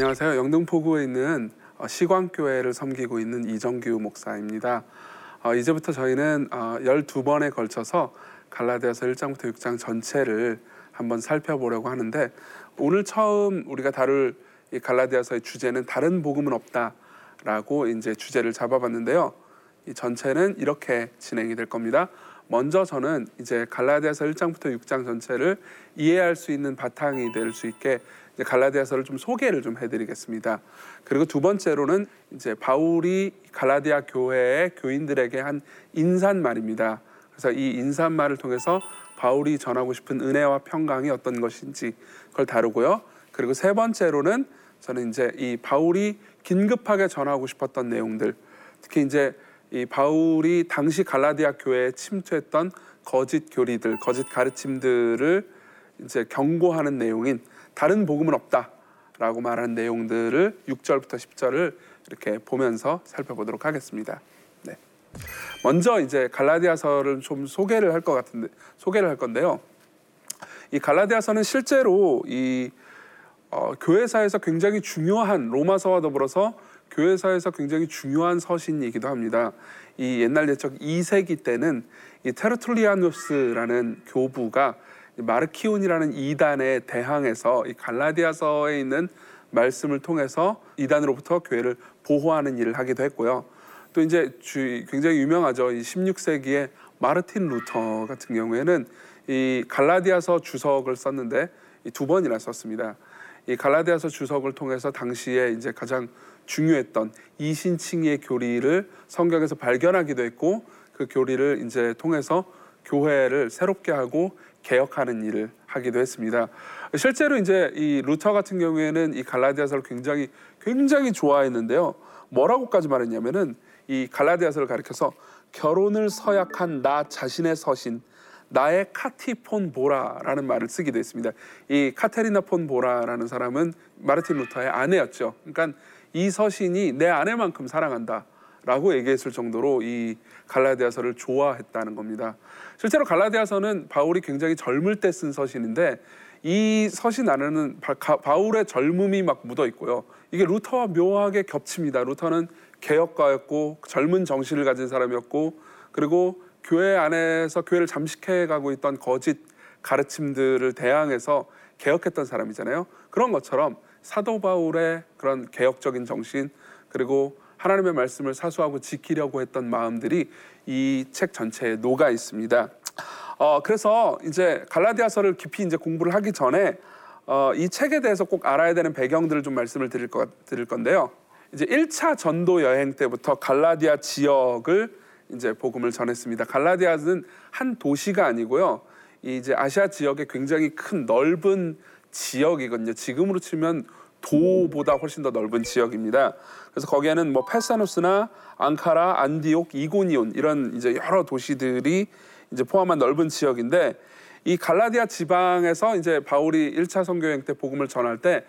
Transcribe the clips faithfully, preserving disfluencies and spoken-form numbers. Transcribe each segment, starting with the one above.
안녕하세요. 영등포구에 있는 시광교회를 섬기고 있는 이정규 목사입니다. 어, 이제부터 저희는 어, 열두 번에 걸쳐서 갈라디아서 일 장부터 육 장 전체를 한번 살펴보려고 하는데, 오늘 처음 우리가 다룰 이 갈라디아서의 주제는 다른 복음은 없다라고 이제 주제를 잡아봤는데요. 이 전체는 이렇게 진행이 될 겁니다. 먼저 저는 이제 갈라디아서 일 장부터 육 장 전체를 이해할 수 있는 바탕이 될 수 있게 이제 갈라디아서를 좀 소개를 좀 해드리겠습니다. 그리고 두 번째로는 이제 바울이 갈라디아 교회의 교인들에게 한 인사말입니다. 그래서 이 인사말을 통해서 바울이 전하고 싶은 은혜와 평강이 어떤 것인지 그걸 다루고요. 그리고 세 번째로는 저는 이제 이 바울이 긴급하게 전하고 싶었던 내용들, 특히 이제 이 바울이 당시 갈라디아 교회에 침투했던 거짓 교리들, 거짓 가르침들을 이제 경고하는 내용인 다른 복음은 없다라고 말하는 내용들을 육 절부터 십 절을 이렇게 보면서 살펴보도록 하겠습니다. 네. 먼저 이제 갈라디아서를 좀 소개를 할 것 같은데 소개를 할 건데요. 이 갈라디아서는 실제로 이 어, 교회사에서 굉장히 중요한, 로마서와 더불어서 교회사에서 굉장히 중요한 서신이기도 합니다. 이 옛날 예적 이 세기 때는 이 테르툴리아누스라는 교부가 마르키온이라는 이단에 대항해서 이 갈라디아서에 있는 말씀을 통해서 이단으로부터 교회를 보호하는 일을 하기도 했고요. 또 이제 굉장히 유명하죠. 이 십육 세기의 마르틴 루터 같은 경우에는 이 갈라디아서 주석을 썼는데 두 번이나 썼습니다. 이 갈라디아서 주석을 통해서 당시에 이제 가장 중요했던 이신칭의 교리를 성경에서 발견하기도 했고, 그 교리를 이제 통해서 교회를 새롭게 하고 개혁하는 일을 하기도 했습니다. 실제로 이제 이 루터 같은 경우에는 이 갈라디아서를 굉장히 굉장히 좋아했는데요. 뭐라고까지 말했냐면은 이 갈라디아서를 가리켜서 결혼을 서약한 나 자신의 서신, 나의 카티 폰 보라라는 말을 쓰기도 했습니다. 이 카테리나 폰 보라라는 사람은 마르틴 루터의 아내였죠. 그러니까 이 서신이 내 아내만큼 사랑한다라고 얘기했을 정도로 이 갈라디아서를 좋아했다는 겁니다. 실제로 갈라디아서는 바울이 굉장히 젊을 때 쓴 서신인데, 이 서신 안에는 바울의 젊음이 막 묻어 있고요. 이게 루터와 묘하게 겹칩니다. 루터는 개혁가였고 젊은 정신을 가진 사람이었고, 그리고 교회 안에서 교회를 잠식해가고 있던 거짓 가르침들을 대항해서 개혁했던 사람이잖아요. 그런 것처럼 사도 바울의 그런 개혁적인 정신, 그리고 하나님의 말씀을 사수하고 지키려고 했던 마음들이 이 책 전체에 녹아 있습니다. 어, 그래서 이제 갈라디아서를 깊이 이제 공부를 하기 전에 어, 이 책에 대해서 꼭 알아야 되는 배경들을 좀 말씀을 드릴, 거, 드릴 건데요. 이제 일 차 전도 여행 때부터 갈라디아 지역을 이제 복음을 전했습니다. 갈라디아는 한 도시가 아니고요. 이제 아시아 지역의 굉장히 큰 넓은 지역이거든요. 지금으로 치면 도보다 훨씬 더 넓은 지역입니다. 그래서 거기에는 뭐 페사누스나 앙카라, 안디옥, 이고니온 이런 이제 여러 도시들이 이제 포함한 넓은 지역인데, 이 갈라디아 지방에서 이제 바울이 일 차 선교여행 때 복음을 전할 때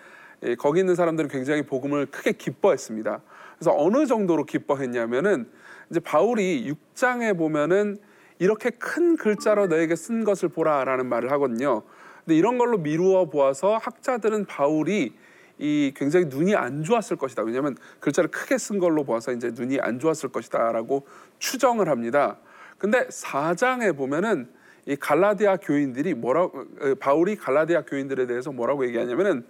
거기 있는 사람들은 굉장히 복음을 크게 기뻐했습니다. 그래서 어느 정도로 기뻐했냐면은 이제 바울이 육 장에 보면은 이렇게 큰 글자로 너에게 쓴 것을 보라라는 말을 하거든요. 근데 이런 걸로 미루어 보아서 학자들은 바울이 이 굉장히 눈이 안 좋았을 것이다. 왜냐하면 글자를 크게 쓴 걸로 보아서 이제 눈이 안 좋았을 것이다라고 추정을 합니다. 근데 사 장에 보면은 이 갈라디아 교인들이 뭐라고, 바울이 갈라디아 교인들에 대해서 뭐라고 얘기하냐면은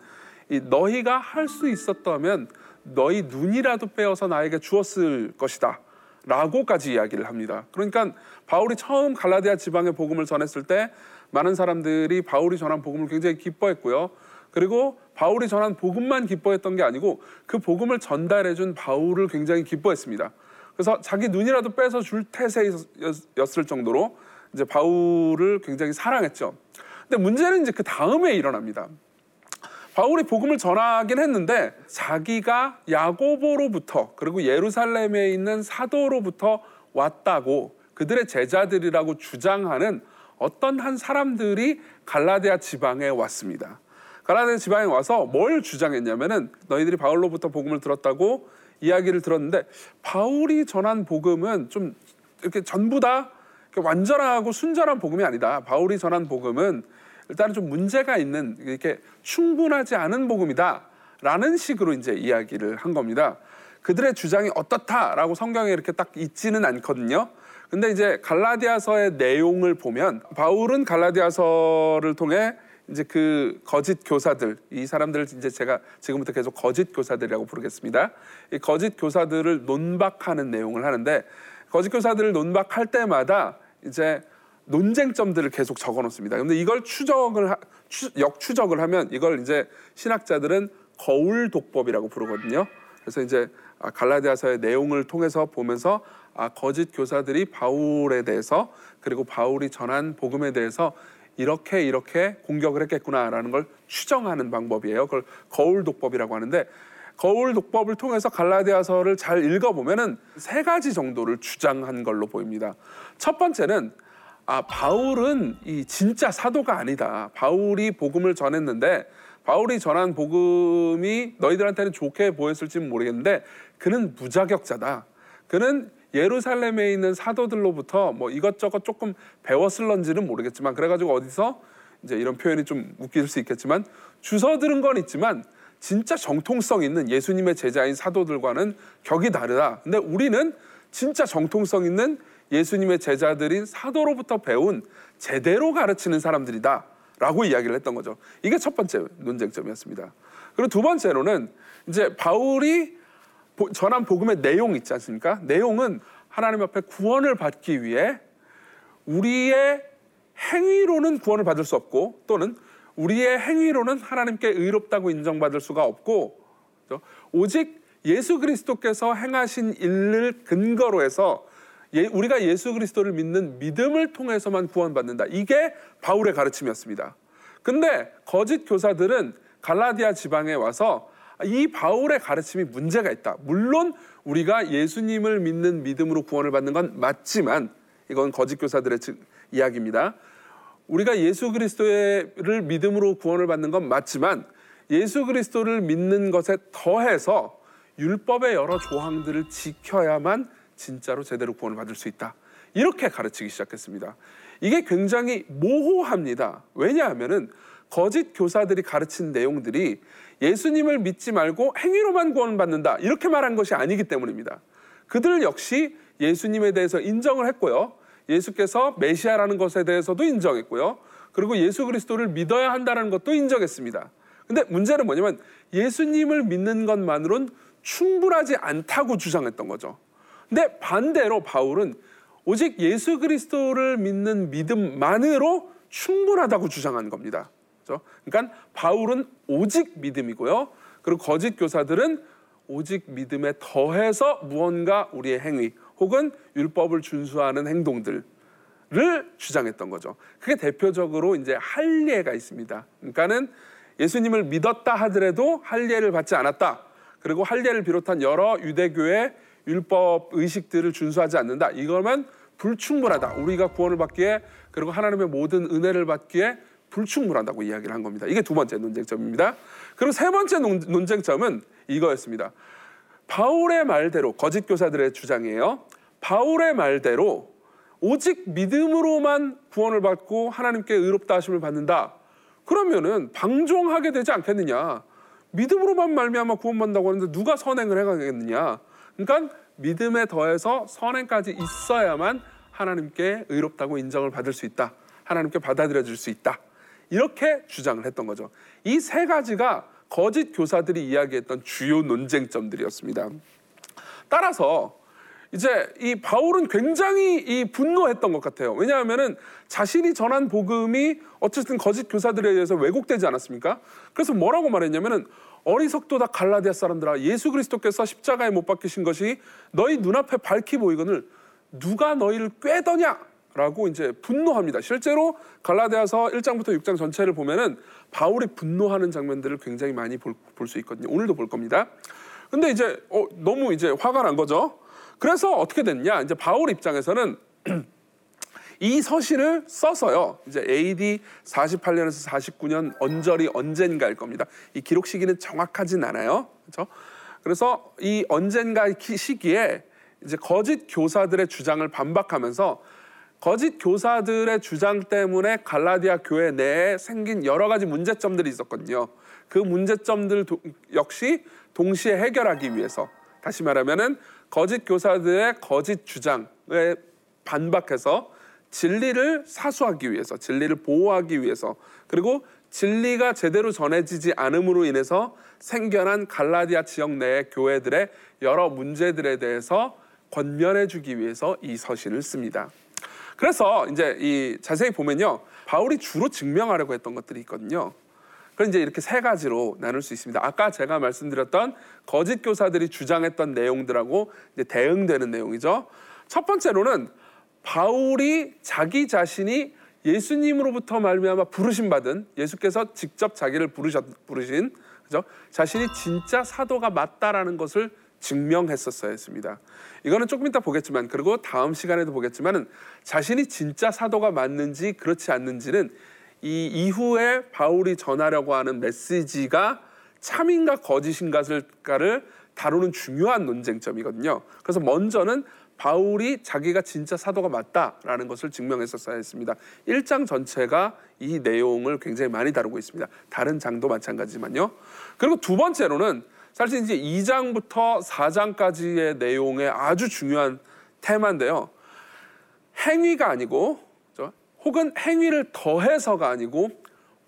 이 너희가 할 수 있었다면 너희 눈이라도 빼어서 나에게 주었을 것이다 라고까지 이야기를 합니다. 그러니까 바울이 처음 갈라디아 지방에 복음을 전했을 때 많은 사람들이 바울이 전한 복음을 굉장히 기뻐했고요. 그리고 바울이 전한 복음만 기뻐했던 게 아니고 그 복음을 전달해준 바울을 굉장히 기뻐했습니다. 그래서 자기 눈이라도 빼서 줄 태세였을 정도로 이제 바울을 굉장히 사랑했죠. 근데 문제는 이제 그 다음에 일어납니다. 바울이 복음을 전하긴 했는데 자기가 야고보로부터, 그리고 예루살렘에 있는 사도로부터 왔다고 그들의 제자들이라고 주장하는 어떤 한 사람들이 갈라디아 지방에 왔습니다. 갈라디아 지방에 와서 뭘 주장했냐면은 너희들이 바울로부터 복음을 들었다고 이야기를 들었는데, 바울이 전한 복음은 좀 이렇게 전부 다 완전하고 순전한 복음이 아니다. 바울이 전한 복음은 일단은 좀 문제가 있는, 이렇게 충분하지 않은 복음이다 라는 식으로 이제 이야기를 한 겁니다. 그들의 주장이 어떻다라고 성경에 이렇게 딱 있지는 않거든요. 근데 이제 갈라디아서의 내용을 보면 바울은 갈라디아서를 통해 이제 그 거짓 교사들, 이 사람들을 이제 제가 지금부터 계속 거짓 교사들이라고 부르겠습니다. 이 거짓 교사들을 논박하는 내용을 하는데, 거짓 교사들을 논박할 때마다 이제 논쟁점들을 계속 적어 놓습니다. 근데 이걸 추적을, 역추적을 하면 이걸 이제 신학자들은 거울 독법이라고 부르거든요. 그래서 이제 갈라디아서의 내용을 통해서 보면서 아, 거짓 교사들이 바울에 대해서, 그리고 바울이 전한 복음에 대해서 이렇게 이렇게 공격을 했겠구나라는 걸 추정하는 방법이에요. 그걸 거울 독법이라고 하는데, 거울 독법을 통해서 갈라디아서를 잘 읽어보면은 세 가지 정도를 주장한 걸로 보입니다. 첫 번째는 아, 바울은 이 진짜 사도가 아니다. 바울이 복음을 전했는데 바울이 전한 복음이 너희들한테는 좋게 보였을지는 모르겠는데 그는 무자격자다. 그는 예루살렘에 있는 사도들로부터 뭐 이것저것 조금 배웠을런지는 모르겠지만, 그래가지고 어디서 이제 이런 표현이 좀 웃길 수 있겠지만 주서 들은 건 있지만 진짜 정통성 있는 예수님의 제자인 사도들과는 격이 다르다. 근데 우리는 진짜 정통성 있는 예수님의 제자들인 사도로부터 배운 제대로 가르치는 사람들이다 라고 이야기를 했던 거죠. 이게 첫 번째 논쟁점이었습니다. 그리고 두 번째로는 이제 바울이 전한 복음의 내용 있지 않습니까? 내용은 하나님 앞에 구원을 받기 위해 우리의 행위로는 구원을 받을 수 없고, 또는 우리의 행위로는 하나님께 의롭다고 인정받을 수가 없고, 오직 예수 그리스도께서 행하신 일을 근거로 해서 우리가 예수 그리스도를 믿는 믿음을 통해서만 구원받는다. 이게 바울의 가르침이었습니다. 근데 거짓 교사들은 갈라디아 지방에 와서 이 바울의 가르침이 문제가 있다. 물론 우리가 예수님을 믿는 믿음으로 구원을 받는 건 맞지만, 이건 거짓 교사들의 이야기입니다. 우리가 예수 그리스도를 믿음으로 구원을 받는 건 맞지만 예수 그리스도를 믿는 것에 더해서 율법의 여러 조항들을 지켜야만 진짜로 제대로 구원을 받을 수 있다. 이렇게 가르치기 시작했습니다. 이게 굉장히 모호합니다. 왜냐하면은 거짓 교사들이 가르친 내용들이 예수님을 믿지 말고 행위로만 구원받는다 이렇게 말한 것이 아니기 때문입니다. 그들 역시 예수님에 대해서 인정을 했고요, 예수께서 메시아라는 것에 대해서도 인정했고요, 그리고 예수 그리스도를 믿어야 한다는 것도 인정했습니다. 근데 문제는 뭐냐면 예수님을 믿는 것만으로는 충분하지 않다고 주장했던 거죠. 근데 반대로 바울은 오직 예수 그리스도를 믿는 믿음만으로 충분하다고 주장한 겁니다. 그러니까 바울은 오직 믿음이고요, 그리고 거짓 교사들은 오직 믿음에 더해서 무언가 우리의 행위 혹은 율법을 준수하는 행동들을 주장했던 거죠. 그게 대표적으로 이제 할례가 있습니다. 그러니까는 예수님을 믿었다 하더라도 할례를 받지 않았다, 그리고 할례를 비롯한 여러 유대교의 율법 의식들을 준수하지 않는다, 이거면 불충분하다, 우리가 구원을 받기에 그리고 하나님의 모든 은혜를 받기에 불충분하다고 이야기를 한 겁니다. 이게 두 번째 논쟁점입니다. 그리고 세 번째 논, 논쟁점은 이거였습니다. 바울의 말대로, 거짓 교사들의 주장이에요. 바울의 말대로 오직 믿음으로만 구원을 받고 하나님께 의롭다 하심을 받는다. 그러면은 방종하게 되지 않겠느냐. 믿음으로만 말미암아 구원받는다고 하는데 누가 선행을 해가겠느냐. 그러니까 믿음에 더해서 선행까지 있어야만 하나님께 의롭다고 인정을 받을 수 있다. 하나님께 받아들여질 수 있다. 이렇게 주장을 했던 거죠. 이 세 가지가 거짓 교사들이 이야기했던 주요 논쟁점들이었습니다. 따라서 이제 이 바울은 굉장히 이 분노했던 것 같아요. 왜냐하면은 자신이 전한 복음이 어쨌든 거짓 교사들에 의해서 왜곡되지 않았습니까? 그래서 뭐라고 말했냐면은 어리석도다 갈라디아 사람들아, 예수 그리스도께서 십자가에 못 박히신 것이 너희 눈앞에 밝히 보이거늘 누가 너희를 꾀더냐? 라고 이제 분노합니다. 실제로 갈라디아서 일 장부터 육 장 전체를 보면은 바울이 분노하는 장면들을 굉장히 많이 볼 수 있거든요. 오늘도 볼 겁니다. 근데 이제 어, 너무 이제 화가 난 거죠. 그래서 어떻게 됐냐? 이제 바울 입장에서는 이 서신을 써서요, 이제 에이디 사십팔 년에서 사십구 년 언저리 언젠가일 겁니다. 이 기록 시기는 정확하진 않아요. 그렇죠? 그래서 이 언젠가 시기에 이제 거짓 교사들의 주장을 반박하면서 거짓 교사들의 주장 때문에 갈라디아 교회 내에 생긴 여러 가지 문제점들이 있었거든요. 그 문제점들 도, 역시 동시에 해결하기 위해서, 다시 말하면은 거짓 교사들의 거짓 주장에 반박해서 진리를 사수하기 위해서, 진리를 보호하기 위해서, 그리고 진리가 제대로 전해지지 않음으로 인해서 생겨난 갈라디아 지역 내의 교회들의 여러 문제들에 대해서 권면해주기 위해서 이 서신을 씁니다. 그래서 이제 이 자세히 보면요, 바울이 주로 증명하려고 했던 것들이 있거든요. 그래서 이제 이렇게 세 가지로 나눌 수 있습니다. 아까 제가 말씀드렸던 거짓 교사들이 주장했던 내용들하고 이제 대응되는 내용이죠. 첫 번째로는 바울이 자기 자신이 예수님으로부터 말미암아 부르심 받은, 예수께서 직접 자기를 부르셨, 부르신, 그죠? 자신이 진짜 사도가 맞다라는 것을 증명했었어야 했습니다. 이거는 조금 이따 보겠지만, 그리고 다음 시간에도 보겠지만은 자신이 진짜 사도가 맞는지 그렇지 않는지는 이 이후에 바울이 전하려고 하는 메시지가 참인가 거짓인가를 다루는 중요한 논쟁점이거든요. 그래서 먼저는 바울이 자기가 진짜 사도가 맞다라는 것을 증명했었어야 했습니다. 일 장 전체가 이 내용을 굉장히 많이 다루고 있습니다. 다른 장도 마찬가지지만요. 그리고 두 번째로는 사실 이제 이 장부터 사 장까지의 내용의 아주 중요한 테마인데요. 행위가 아니고, 혹은 행위를 더해서가 아니고,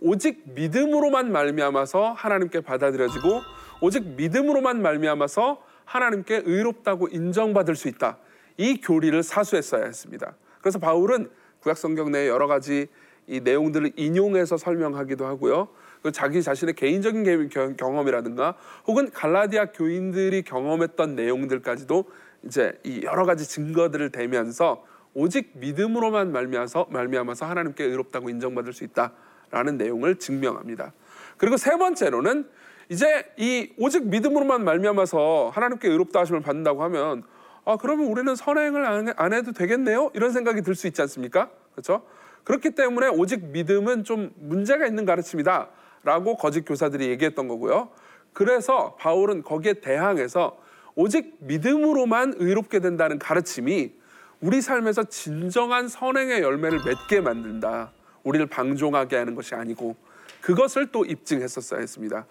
오직 믿음으로만 말미암아서 하나님께 받아들여지고, 오직 믿음으로만 말미암아서 하나님께 의롭다고 인정받을 수 있다. 이 교리를 사수했어야 했습니다. 그래서 바울은 구약성경 내 여러 가지 이 내용들을 인용해서 설명하기도 하고요. 자기 자신의 개인적인 경험이라든가 혹은 갈라디아 교인들이 경험했던 내용들까지도 이제 이 여러 가지 증거들을 대면서 오직 믿음으로만 말미암아서, 말미암아서 하나님께 의롭다고 인정받을 수 있다라는 내용을 증명합니다. 그리고 세 번째로는 이제 이 오직 믿음으로만 말미암아서 하나님께 의롭다 하심을 받는다고 하면, 아 그러면 우리는 선행을 안 해도 되겠네요? 이런 생각이 들 수 있지 않습니까? 그렇죠? 그렇기 때문에 오직 믿음은 좀 문제가 있는 가르침이다 라고 거짓 교사들이 얘기했던 거고요. 그래서 바울은 거기에 대항해서 오직 믿음으로만 의롭게 된다는 가르침이 우리 삶에서 진정한 선행의 열매를 맺게 만든다, 우리를 방종하게 하는 것이 아니고, 그것을 또 입증했었어야 했습니다.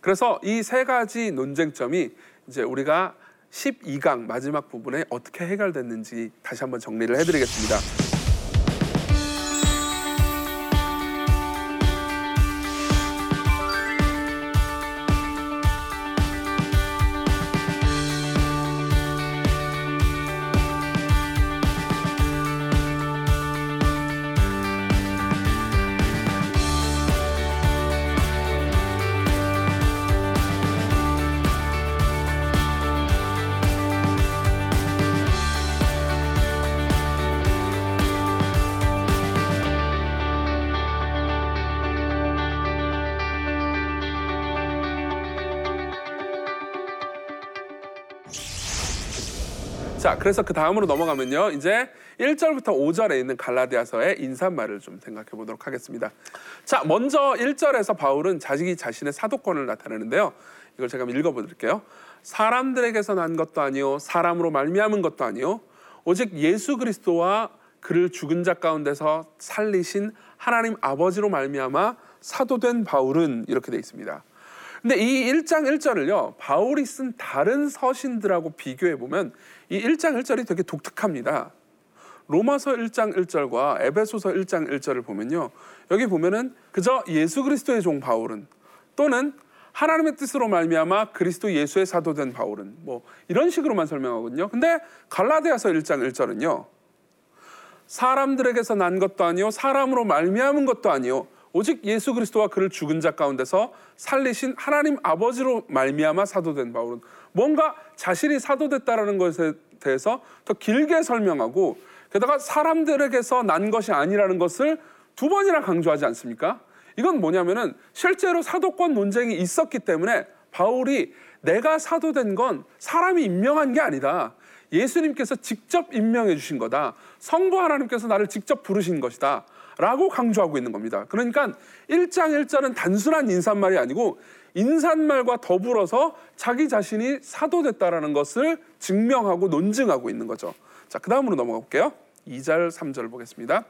그래서 이 세 가지 논쟁점이 이제 우리가 십이 강 마지막 부분에 어떻게 해결됐는지 다시 한번 정리를 해드리겠습니다. 자, 그래서 그 다음으로 넘어가면요, 이제 일 절부터 오 절에 있는 갈라디아서의 인사말을 좀 생각해 보도록 하겠습니다. 자, 먼저 일 절에서 바울은 자기 자신의 사도권을 나타내는데요, 이걸 제가 한번 읽어보드릴게요. 사람들에게서 난 것도 아니요, 사람으로 말미암은 것도 아니요, 오직 예수 그리스도와 그를 죽은 자 가운데서 살리신 하나님 아버지로 말미암아 사도된 바울은, 이렇게 돼 있습니다. 근데 이 일 장 일 절을요, 바울이 쓴 다른 서신들하고 비교해보면 이 일 장 일 절이 되게 독특합니다. 로마서 일 장 일 절과 에베소서 일 장 일 절을 보면요, 여기 보면은 그저 예수 그리스도의 종 바울은, 또는 하나님의 뜻으로 말미암아 그리스도 예수의 사도된 바울은, 뭐 이런 식으로만 설명하거든요. 근데 갈라디아서 일 장 일 절은요, 사람들에게서 난 것도 아니요, 사람으로 말미암은 것도 아니요, 오직 예수 그리스도와 그를 죽은 자 가운데서 살리신 하나님 아버지로 말미암아 사도된 바울은, 뭔가 자신이 사도됐다라는 것에 대해서 더 길게 설명하고, 게다가 사람들에게서 난 것이 아니라는 것을 두 번이나 강조하지 않습니까? 이건 뭐냐면은 실제로 사도권 논쟁이 있었기 때문에 바울이 내가 사도된 건 사람이 임명한 게 아니다, 예수님께서 직접 임명해 주신 거다, 성부 하나님께서 나를 직접 부르신 것이다 라고 강조하고 있는 겁니다. 그러니까 일 장 일 절은 단순한 인사말이 아니고 인사말과 더불어서 자기 자신이 사도됐다라는 것을 증명하고 논증하고 있는 거죠. 자, 그 다음으로 넘어가 볼게요. 이 절, 삼 절을 보겠습니다.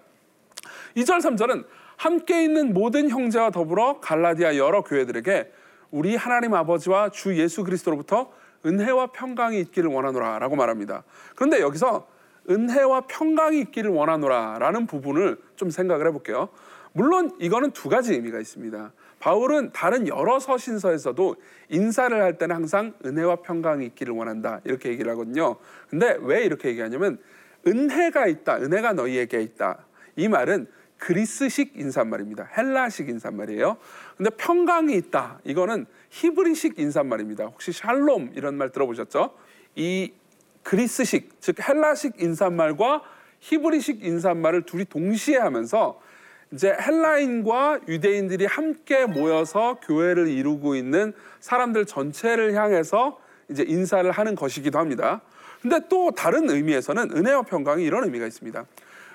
이 절, 삼 절은 함께 있는 모든 형제와 더불어 갈라디아 여러 교회들에게 우리 하나님 아버지와 주 예수 그리스도로부터 은혜와 평강이 있기를 원하노라 라고 말합니다. 그런데 여기서 은혜와 평강이 있기를 원하노라 라는 부분을 좀 생각을 해볼게요. 물론 이거는 두 가지 의미가 있습니다. 바울은 다른 여러 서신서에서도 인사를 할 때는 항상 은혜와 평강이 있기를 원한다 이렇게 얘기를 하거든요. 근데 왜 이렇게 얘기하냐면 은혜가 있다, 은혜가 너희에게 있다 이 말은 그리스식 인사말입니다. 헬라식 인사말이에요. 근데 평강이 있다 이거는 히브리식 인사말입니다. 혹시 샬롬 이런 말 들어보셨죠? 이 그리스식 즉 헬라식 인사말과 히브리식 인사말을 둘이 동시에 하면서 이제 헬라인과 유대인들이 함께 모여서 교회를 이루고 있는 사람들 전체를 향해서 이제 인사를 하는 것이기도 합니다. 근데 또 다른 의미에서는 은혜와 평강이 이런 의미가 있습니다.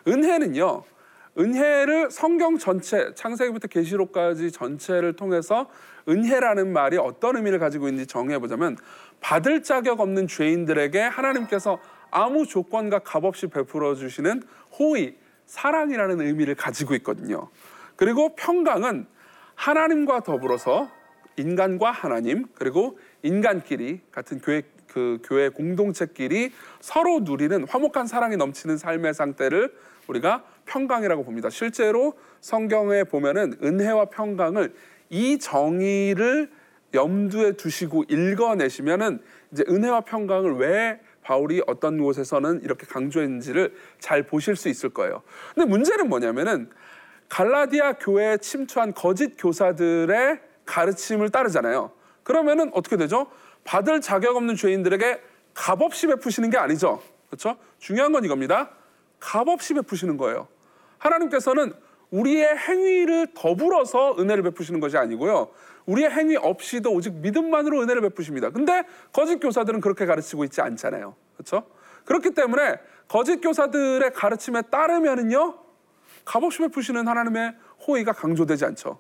은혜는요. 은혜를 성경 전체, 창세기부터 계시록까지 전체를 통해서 은혜라는 말이 어떤 의미를 가지고 있는지 정의해보자면 받을 자격 없는 죄인들에게 하나님께서 아무 조건과 값없이 베풀어 주시는 호의, 사랑이라는 의미를 가지고 있거든요. 그리고 평강은 하나님과 더불어서 인간과 하나님 그리고 인간끼리 같은 교회, 그 교회 공동체끼리 서로 누리는 화목한 사랑이 넘치는 삶의 상태를 우리가 평강이라고 봅니다. 실제로 성경에 보면은 은혜와 평강을 이 정의를 염두에 두시고 읽어내시면은 이제 은혜와 평강을 왜 바울이 어떤 곳에서는 이렇게 강조했는지를 잘 보실 수 있을 거예요. 근데 문제는 뭐냐면은 갈라디아 교회에 침투한 거짓 교사들의 가르침을 따르잖아요. 그러면은 어떻게 되죠? 받을 자격 없는 죄인들에게 값없이 베푸시는 게 아니죠. 그렇죠? 중요한 건 이겁니다. 값없이 베푸시는 거예요. 하나님께서는 우리의 행위를 더불어서 은혜를 베푸시는 것이 아니고요. 우리의 행위 없이도 오직 믿음만으로 은혜를 베푸십니다. 근데 거짓 교사들은 그렇게 가르치고 있지 않잖아요. 그렇죠? 그렇기 때문에 거짓 교사들의 가르침에 따르면은요. 값없이 베푸시는 하나님의 호의가 강조되지 않죠.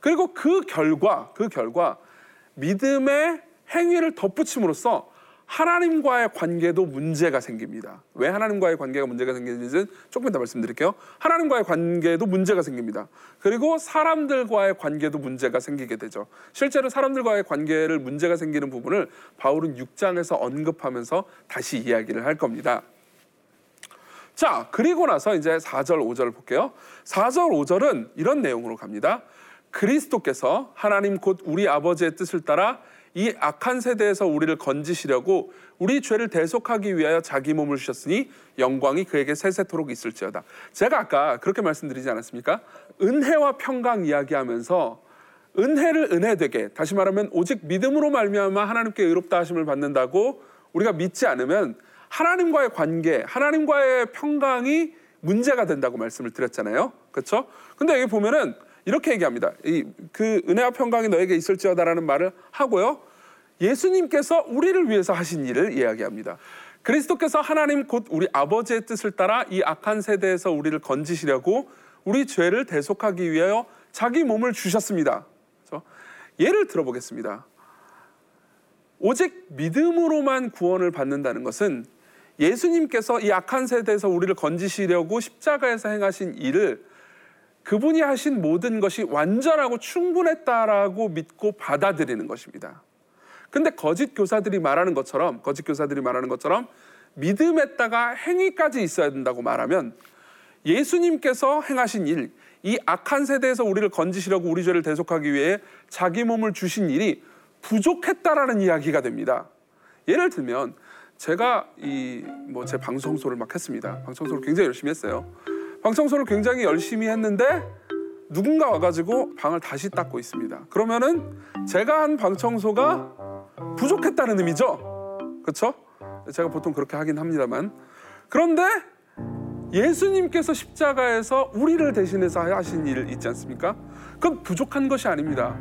그리고 그 결과, 그 결과 믿음의 행위를 덧붙임으로써 하나님과의 관계도 문제가 생깁니다. 왜 하나님과의 관계가 문제가 생기는지는 조금 이따 말씀드릴게요. 하나님과의 관계도 문제가 생깁니다. 그리고 사람들과의 관계도 문제가 생기게 되죠. 실제로 사람들과의 관계를 문제가 생기는 부분을 바울은 육 장에서 언급하면서 다시 이야기를 할 겁니다. 자, 그리고 나서 이제 사 절 오 절을 볼게요. 사 절 오 절은 이런 내용으로 갑니다. 그리스도께서 하나님 곧 우리 아버지의 뜻을 따라 이 악한 세대에서 우리를 건지시려고 우리 죄를 대속하기 위하여 자기 몸을 주셨으니 영광이 그에게 세세토록 있을지어다. 제가 아까 그렇게 말씀드리지 않았습니까? 은혜와 평강 이야기하면서 은혜를 은혜되게, 다시 말하면 오직 믿음으로 말미암아 하나님께 의롭다 하심을 받는다고 우리가 믿지 않으면 하나님과의 관계, 하나님과의 평강이 문제가 된다고 말씀을 드렸잖아요. 그렇죠? 근데 여기 보면은 이렇게 얘기합니다. 이, 그 은혜와 평강이 너에게 있을지어다라는 말을 하고요. 예수님께서 우리를 위해서 하신 일을 이야기합니다. 그리스도께서 하나님 곧 우리 아버지의 뜻을 따라 이 악한 세대에서 우리를 건지시려고 우리 죄를 대속하기 위하여 자기 몸을 주셨습니다. 그래서 예를 들어보겠습니다. 오직 믿음으로만 구원을 받는다는 것은 예수님께서 이 악한 세대에서 우리를 건지시려고 십자가에서 행하신 일을 그분이 하신 모든 것이 완전하고 충분했다라고 믿고 받아들이는 것입니다. 근데 거짓 교사들이 말하는 것처럼, 거짓 교사들이 말하는 것처럼 믿음에다가 행위까지 있어야 된다고 말하면 예수님께서 행하신 일, 이 악한 세대에서 우리를 건지시려고 우리 죄를 대속하기 위해 자기 몸을 주신 일이 부족했다라는 이야기가 됩니다. 예를 들면 제가 이 뭐 제 방청소를 막 했습니다. 방청소를 굉장히 열심히 했어요. 방 청소를 굉장히 열심히 했는데 누군가 와가지고 방을 다시 닦고 있습니다. 그러면은 제가 한 방 청소가 부족했다는 의미죠. 그렇죠? 제가 보통 그렇게 하긴 합니다만. 그런데 예수님께서 십자가에서 우리를 대신해서 하신 일 있지 않습니까? 그건 부족한 것이 아닙니다.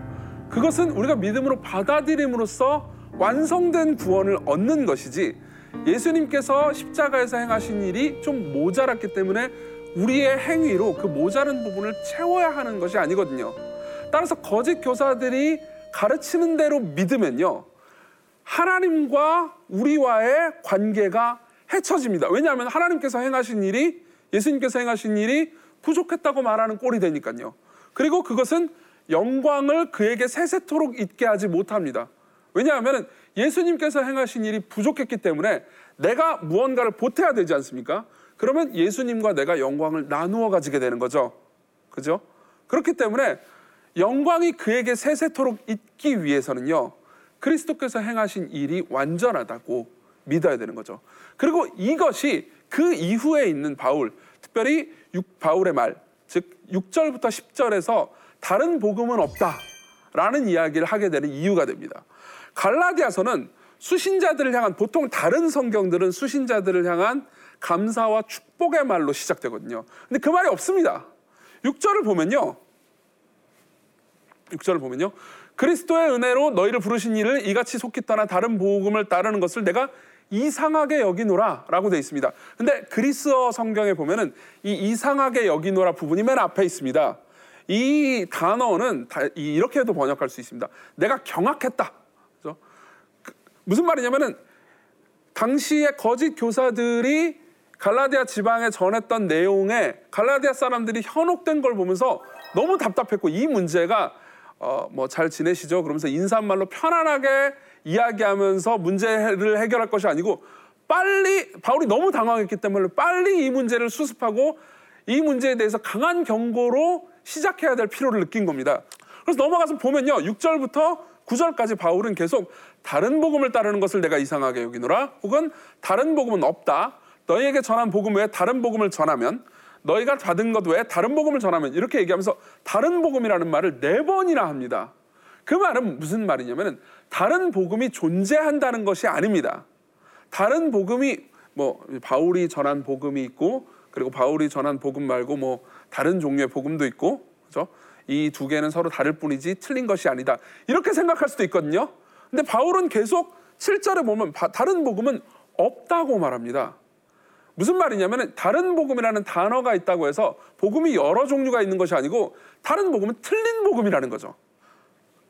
그것은 우리가 믿음으로 받아들임으로써 완성된 구원을 얻는 것이지 예수님께서 십자가에서 행하신 일이 좀 모자랐기 때문에 우리의 행위로 그 모자른 부분을 채워야 하는 것이 아니거든요. 따라서 거짓 교사들이 가르치는 대로 믿으면요. 하나님과 우리와의 관계가 헤쳐집니다. 왜냐하면 하나님께서 행하신 일이 예수님께서 행하신 일이 부족했다고 말하는 꼴이 되니까요. 그리고 그것은 영광을 그에게 세세토록 잊게 하지 못합니다. 왜냐하면 예수님께서 행하신 일이 부족했기 때문에 내가 무언가를 보태야 되지 않습니까? 그러면 예수님과 내가 영광을 나누어 가지게 되는 거죠. 그죠? 그렇기 때문에 영광이 그에게 세세토록 잊기 위해서는요, 그리스도께서 행하신 일이 완전하다고 믿어야 되는 거죠. 그리고 이것이 그 이후에 있는 바울, 특별히 바울의 말, 즉 육 절부터 십 절에서 다른 복음은 없다라는 이야기를 하게 되는 이유가 됩니다. 갈라디아서는 수신자들을 향한, 보통 다른 성경들은 수신자들을 향한 감사와 축복의 말로 시작되거든요. 근데 그 말이 없습니다. 육 절을 보면요. 육 절을 보면요. 그리스도의 은혜로 너희를 부르신 이를 이같이 속히 떠나 다른 복음을 따르는 것을 내가 이상하게 여기노라 라고 되어 있습니다. 근데 그리스어 성경에 보면은 이 이상하게 여기노라 부분이 맨 앞에 있습니다. 이 단어는 다 이렇게 해도 번역할 수 있습니다. 내가 경악했다. 그죠? 그 무슨 말이냐면은 당시의 거짓 교사들이 갈라디아 지방에 전했던 내용에 갈라디아 사람들이 현혹된 걸 보면서 너무 답답했고, 이 문제가 어, 뭐 잘 지내시죠? 그러면서 인사말로 편안하게 이야기하면서 문제를 해결할 것이 아니고, 빨리, 바울이 너무 당황했기 때문에 빨리 이 문제를 수습하고 이 문제에 대해서 강한 경고로 시작해야 될 필요를 느낀 겁니다. 그래서 넘어가서 보면요, 육 절부터 구 절까지 바울은 계속 다른 복음을 따르는 것을 내가 이상하게 여기노라, 혹은 다른 복음은 없다, 너희에게 전한 복음 외에 다른 복음을 전하면, 너희가 받은 것 외에 다른 복음을 전하면, 이렇게 얘기하면서 다른 복음이라는 말을 네 번이나 합니다. 그 말은 무슨 말이냐면 다른 복음이 존재한다는 것이 아닙니다. 다른 복음이, 뭐 바울이 전한 복음이 있고, 그리고 바울이 전한 복음 말고 뭐 다른 종류의 복음도 있고, 그렇죠? 이 두 개는 서로 다를 뿐이지 틀린 것이 아니다, 이렇게 생각할 수도 있거든요. 근데 바울은 계속 칠 절에 보면 바, 다른 복음은 없다고 말합니다. 무슨 말이냐면 다른 복음이라는 단어가 있다고 해서 복음이 여러 종류가 있는 것이 아니고 다른 복음은 틀린 복음이라는 거죠.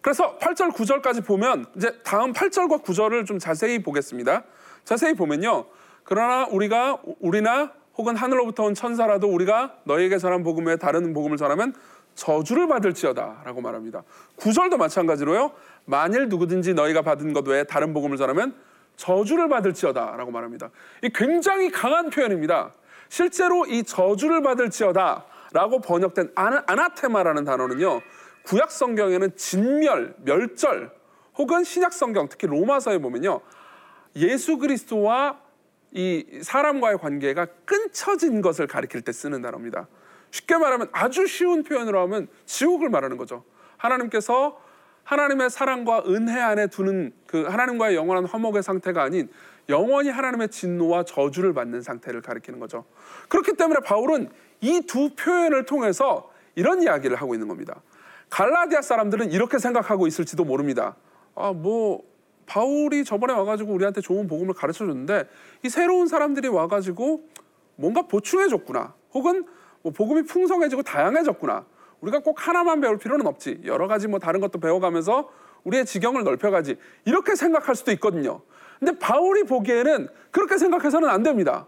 그래서 팔 절, 구 절까지 보면, 이제 다음 팔 절과 구 절을 좀 자세히 보겠습니다. 자세히 보면요. 그러나 우리가, 우리나 혹은 하늘로부터 온 천사라도 우리가 너희에게 전한 복음 외에 다른 복음을 전하면 저주를 받을지어다 라고 말합니다. 구 절도 마찬가지로요. 만일 누구든지 너희가 받은 것 외에 다른 복음을 전하면 저주를 받을지어다 라고 말합니다. 이 굉장히 강한 표현입니다. 실제로 이 저주를 받을지어다 라고 번역된 아나테마라는 단어는요, 구약 성경에는 진멸, 멸절, 혹은 신약 성경, 특히 로마서에 보면요, 예수 그리스도와 이 사람과의 관계가 끊쳐진 것을 가리킬 때 쓰는 단어입니다. 쉽게 말하면, 아주 쉬운 표현으로 하면 지옥을 말하는 거죠. 하나님께서 하나님의 사랑과 은혜 안에 두는 그 하나님과의 영원한 화목의 상태가 아닌 영원히 하나님의 진노와 저주를 받는 상태를 가리키는 거죠. 그렇기 때문에 바울은 이 두 표현을 통해서 이런 이야기를 하고 있는 겁니다. 갈라디아 사람들은 이렇게 생각하고 있을지도 모릅니다. 아, 뭐 바울이 저번에 와가지고 우리한테 좋은 복음을 가르쳐줬는데 이 새로운 사람들이 와가지고 뭔가 보충해줬구나, 혹은 뭐 복음이 풍성해지고 다양해졌구나, 우리가 꼭 하나만 배울 필요는 없지, 여러 가지 뭐 다른 것도 배워가면서 우리의 지경을 넓혀가지, 이렇게 생각할 수도 있거든요. 근데 바울이 보기에는 그렇게 생각해서는 안 됩니다.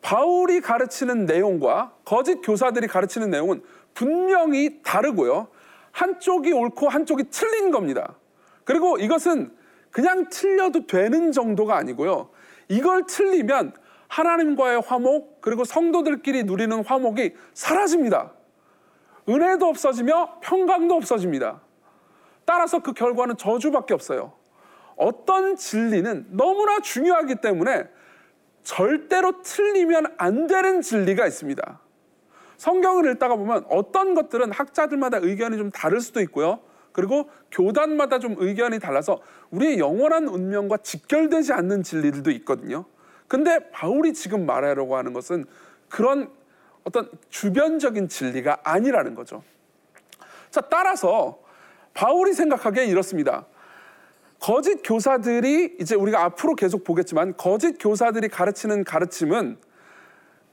바울이 가르치는 내용과 거짓 교사들이 가르치는 내용은 분명히 다르고요, 한쪽이 옳고 한쪽이 틀린 겁니다. 그리고 이것은 그냥 틀려도 되는 정도가 아니고요, 이걸 틀리면 하나님과의 화목, 그리고 성도들끼리 누리는 화목이 사라집니다. 은혜도 없어지며 평강도 없어집니다. 따라서 그 결과는 저주밖에 없어요. 어떤 진리는 너무나 중요하기 때문에 절대로 틀리면 안 되는 진리가 있습니다. 성경을 읽다가 보면 어떤 것들은 학자들마다 의견이 좀 다를 수도 있고요, 그리고 교단마다 좀 의견이 달라서 우리의 영원한 운명과 직결되지 않는 진리들도 있거든요. 근데 바울이 지금 말하려고 하는 것은 그런 어떤 주변적인 진리가 아니라는 거죠. 자, 따라서 바울이 생각하기에 이렇습니다. 거짓 교사들이, 이제 우리가 앞으로 계속 보겠지만, 거짓 교사들이 가르치는 가르침은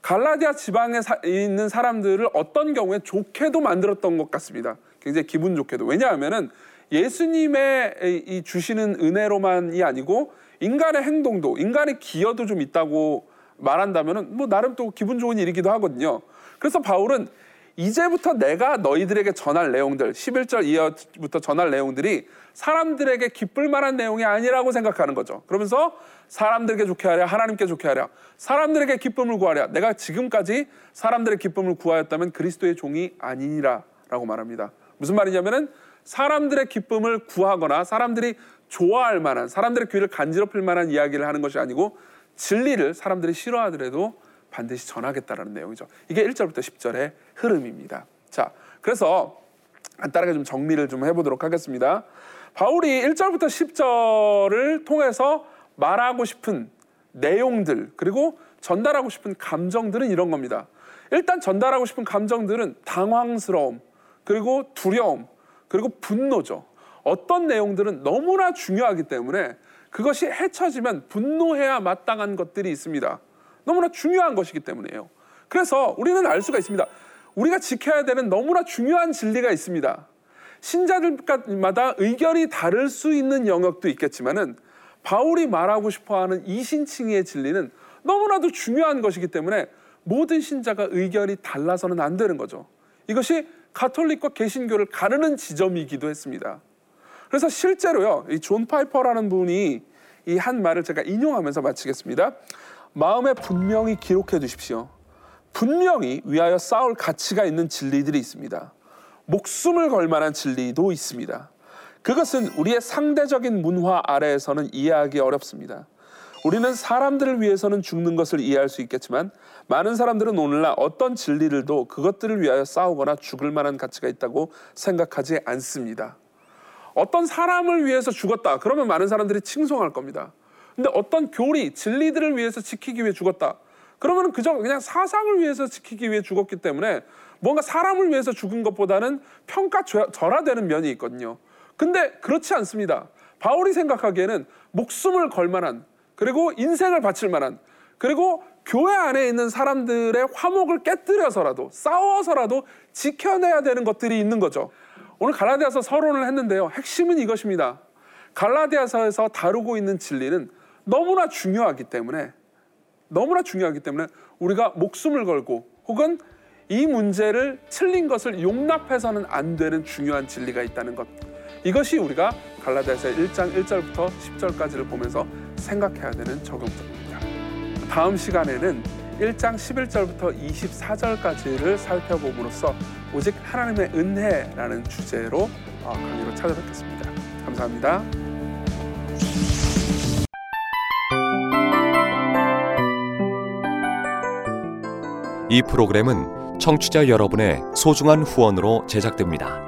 갈라디아 지방에 사, 있는 사람들을 어떤 경우에 좋게도 만들었던 것 같습니다. 굉장히 기분 좋게도. 왜냐하면은 예수님의 이 주시는 은혜로만이 아니고 인간의 행동도, 인간의 기여도 좀 있다고 말한다면은 뭐 나름 또 기분 좋은 일이기도 하거든요. 그래서 바울은 이제부터 내가 너희들에게 전할 내용들, 십일 절 이하부터 전할 내용들이 사람들에게 기쁠 만한 내용이 아니라고 생각하는 거죠. 그러면서 사람들에게 좋게 하랴, 하나님께 좋게 하랴, 사람들에게 기쁨을 구하랴. 내가 지금까지 사람들의 기쁨을 구하였다면 그리스도의 종이 아니니라 라고 말합니다. 무슨 말이냐면은 사람들의 기쁨을 구하거나 사람들이 좋아할 만한, 사람들의 귀를 간지럽힐 만한 이야기를 하는 것이 아니고 진리를 사람들이 싫어하더라도 반드시 전하겠다라는 내용이죠. 이게 일 절부터 십 절의 흐름입니다. 자, 그래서 간단하게 좀 정리를 좀 해보도록 하겠습니다. 바울이 일 절부터 십 절을 통해서 말하고 싶은 내용들, 그리고 전달하고 싶은 감정들은 이런 겁니다. 일단 전달하고 싶은 감정들은 당황스러움, 그리고 두려움, 그리고 분노죠. 어떤 내용들은 너무나 중요하기 때문에 그것이 헤쳐지면 분노해야 마땅한 것들이 있습니다. 너무나 중요한 것이기 때문에요. 그래서 우리는 알 수가 있습니다. 우리가 지켜야 되는 너무나 중요한 진리가 있습니다. 신자들마다 의견이 다를 수 있는 영역도 있겠지만은 바울이 말하고 싶어하는 이신칭의의 진리는 너무나도 중요한 것이기 때문에 모든 신자가 의견이 달라서는 안 되는 거죠. 이것이 가톨릭과 개신교를 가르는 지점이기도 했습니다. 그래서 실제로요, 이 존 파이퍼라는 분이 이 한 말을 제가 인용하면서 마치겠습니다. 마음에 분명히 기록해 두십시오. 분명히 위하여 싸울 가치가 있는 진리들이 있습니다. 목숨을 걸 만한 진리도 있습니다. 그것은 우리의 상대적인 문화 아래에서는 이해하기 어렵습니다. 우리는 사람들을 위해서는 죽는 것을 이해할 수 있겠지만 많은 사람들은 오늘날 어떤 진리들도 그것들을 위하여 싸우거나 죽을 만한 가치가 있다고 생각하지 않습니다. 어떤 사람을 위해서 죽었다 그러면 많은 사람들이 칭송할 겁니다. 근데 어떤 교리, 진리들을 위해서 지키기 위해 죽었다 그러면 그저 그냥 사상을 위해서 지키기 위해 죽었기 때문에 뭔가 사람을 위해서 죽은 것보다는 평가절하되는 면이 있거든요. 근데 그렇지 않습니다. 바울이 생각하기에는 목숨을 걸 만한, 그리고 인생을 바칠 만한, 그리고 교회 안에 있는 사람들의 화목을 깨뜨려서라도, 싸워서라도 지켜내야 되는 것들이 있는 거죠. 오늘 갈라디아서 서론을 했는데요, 핵심은 이것입니다. 갈라디아서에서 다루고 있는 진리는 너무나 중요하기 때문에 너무나 중요하기 때문에 우리가 목숨을 걸고 혹은 이 문제를 틀린 것을 용납해서는 안 되는 중요한 진리가 있다는 것, 이것이 우리가 갈라디아서 일 장 일 절부터 십 절까지를 보면서 생각해야 되는 적용점입니다. 다음 시간에는 일 장 십일 절부터 이십사 절까지를 살펴봄으로써 오직 하나님의 은혜라는 주제로 강의로 찾아뵙겠습니다. 감사합니다. 이 프로그램은 청취자 여러분의 소중한 후원으로 제작됩니다.